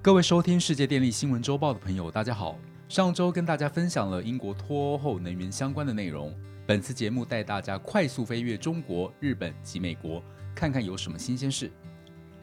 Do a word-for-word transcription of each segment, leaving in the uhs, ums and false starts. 各位收听世界电力新闻周报的朋友，大家好。上周跟大家分享了英国脱欧后能源相关的内容，本次节目带大家快速飞跃中国、日本及美国，看看有什么新鲜事。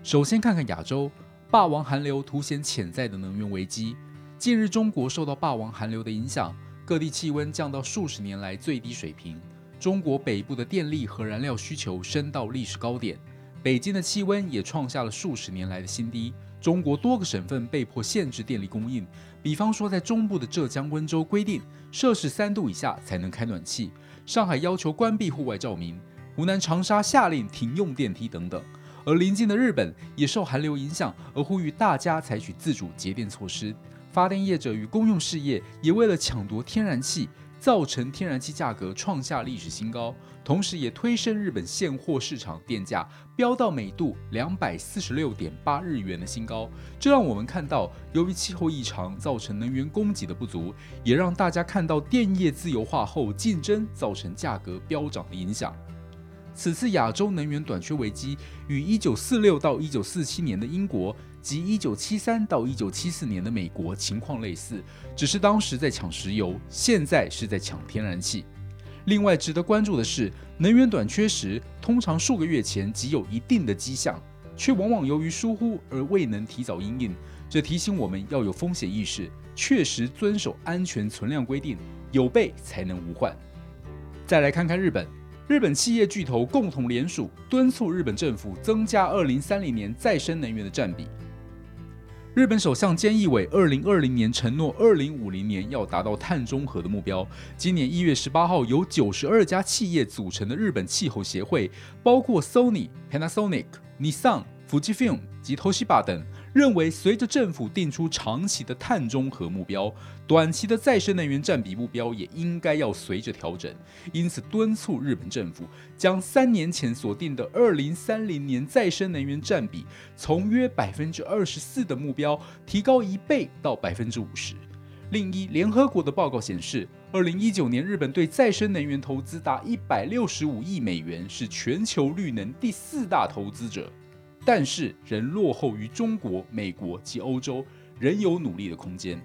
首先看看亚洲，霸王寒流凸显潜在的能源危机。近日中国受到霸王寒流的影响，各地气温降到数十年来最低水平，中国北部的电力和燃料需求升到历史高点，北京的气温也创下了数十年来的新低。中国多个省份被迫限制电力供应，比方说在中部的浙江温州规定摄氏三度以下才能开暖气，上海要求关闭户外照明，湖南长沙下令停用电梯等等。而邻近的日本也受寒流影响，而呼吁大家采取自主节电措施。发电业者与公用事业也为了抢夺天然气，造成天然气价格创下历史新高，同时也推升日本现货市场电价飙到每度 两百四十六点八 日元的新高。这让我们看到，由于气候异常造成能源供给的不足，也让大家看到电业自由化后竞争造成价格飙涨的影响。此次亚洲能源短缺危机与一九四六到一九四七年的英国及一九七三到一九七四年的美国情况类似，只是当时在抢石油，现在是在抢天然气。另外值得关注的是，能源短缺时通常数个月前即有一定的迹象，却往往由于疏忽而未能提早因应，这提醒我们要有风险意识，确实遵守安全存量规定，有备才能无患。再来看看日本。日本企业巨头共同联署，敦促日本政府增加二零三零年再生能源的占比。日本首相菅义伟二零二零年承诺二零五零年要达到碳中和的目标。今年一月十八号，由九十二家企业组成的日本气候协会，包括 Sony、Panasonic、Nissan、Fujifilm 及 Toshiba 等，认为随着政府定出长期的碳中和目标，短期的再生能源占比目标也应该要随着调整，因此敦促日本政府将三年前所定的二零三零年再生能源占比从约 百分之二十四 的目标提高一倍到 百分之五十。 另一联合国的报告显示，二零一九年日本对再生能源投资达一百六十五亿美元，是全球绿能第四大投资者，但是仍落后于中国、美国及欧洲，仍有努力的空间。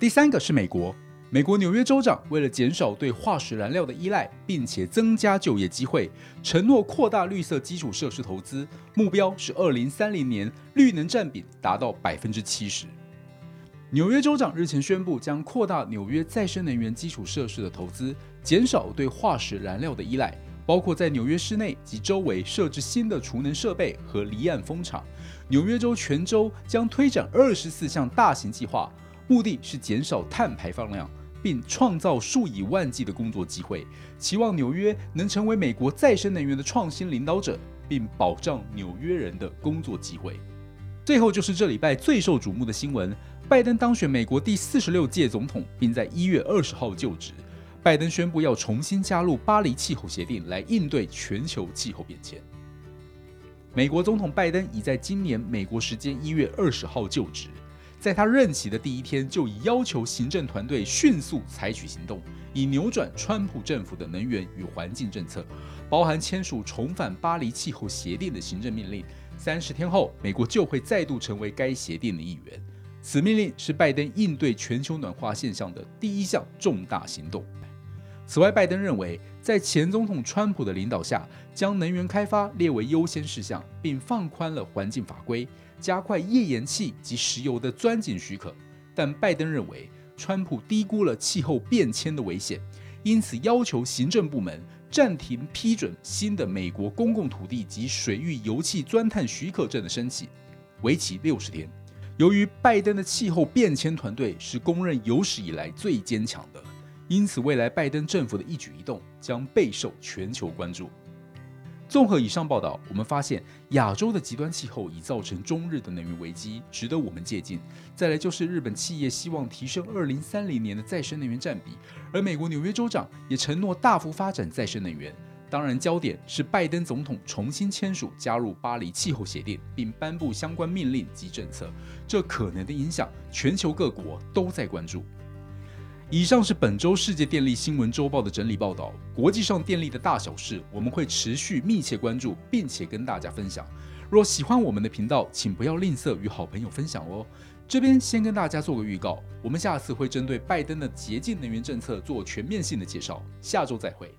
第三个是美国。美国纽约州长为了减少对化石燃料的依赖，并且增加就业机会，承诺扩大绿色基础设施投资，目标是二零三零年绿能占比达到 百分之七十。纽约州长日前宣布，将扩大纽约再生能源基础设施的投资，减少对化石燃料的依赖，包括在纽约市内及周围设置新的储能设备和离岸风场。纽约州全州将推展二十四项大型计划，目的是减少碳排放量，并创造数以万计的工作机会，期望纽约能成为美国再生能源的创新领导者，并保障纽约人的工作机会。最后就是这礼拜最受瞩目的新闻，拜登当选美国第四十六届总统，并在一月二十号就职。拜登宣布要重新加入巴黎气候协定，来应对全球气候变迁。美国总统拜登已在今年美国时间一月二十号就职，在他任期的第一天就已要求行政团队迅速采取行动，以扭转川普政府的能源与环境政策，包含签署重返巴黎气候协定的行政命令。三十天后，美国就会再度成为该协定的一员。此命令是拜登应对全球暖化现象的第一项重大行动。此外，拜登认为，在前总统川普的领导下，将能源开发列为优先事项，并放宽了环境法规，加快页岩气及石油的钻井许可。但拜登认为，川普低估了气候变迁的危险，因此要求行政部门暂停批准新的美国公共土地及水域油气钻探许可证的申请，为期六十天。由于拜登的气候变迁团队是公认有史以来最坚强的，因此未来拜登政府的一举一动将备受全球关注。综合以上报道，我们发现亚洲的极端气候已造成中日的能源危机，值得我们借鉴。再来就是日本企业希望提升二零三零年的再生能源占比，而美国纽约州长也承诺大幅发展再生能源。当然，焦点是拜登总统重新签署加入巴黎气候协定，并颁布相关命令及政策，这可能的影响，全球各国都在关注。以上是本周世界电力新闻周报的整理报道。国际上电力的大小事，我们会持续密切关注，并且跟大家分享。若喜欢我们的频道，请不要吝啬与好朋友分享哦。这边先跟大家做个预告，我们下次会针对拜登的洁净能源政策做全面性的介绍，下周再会。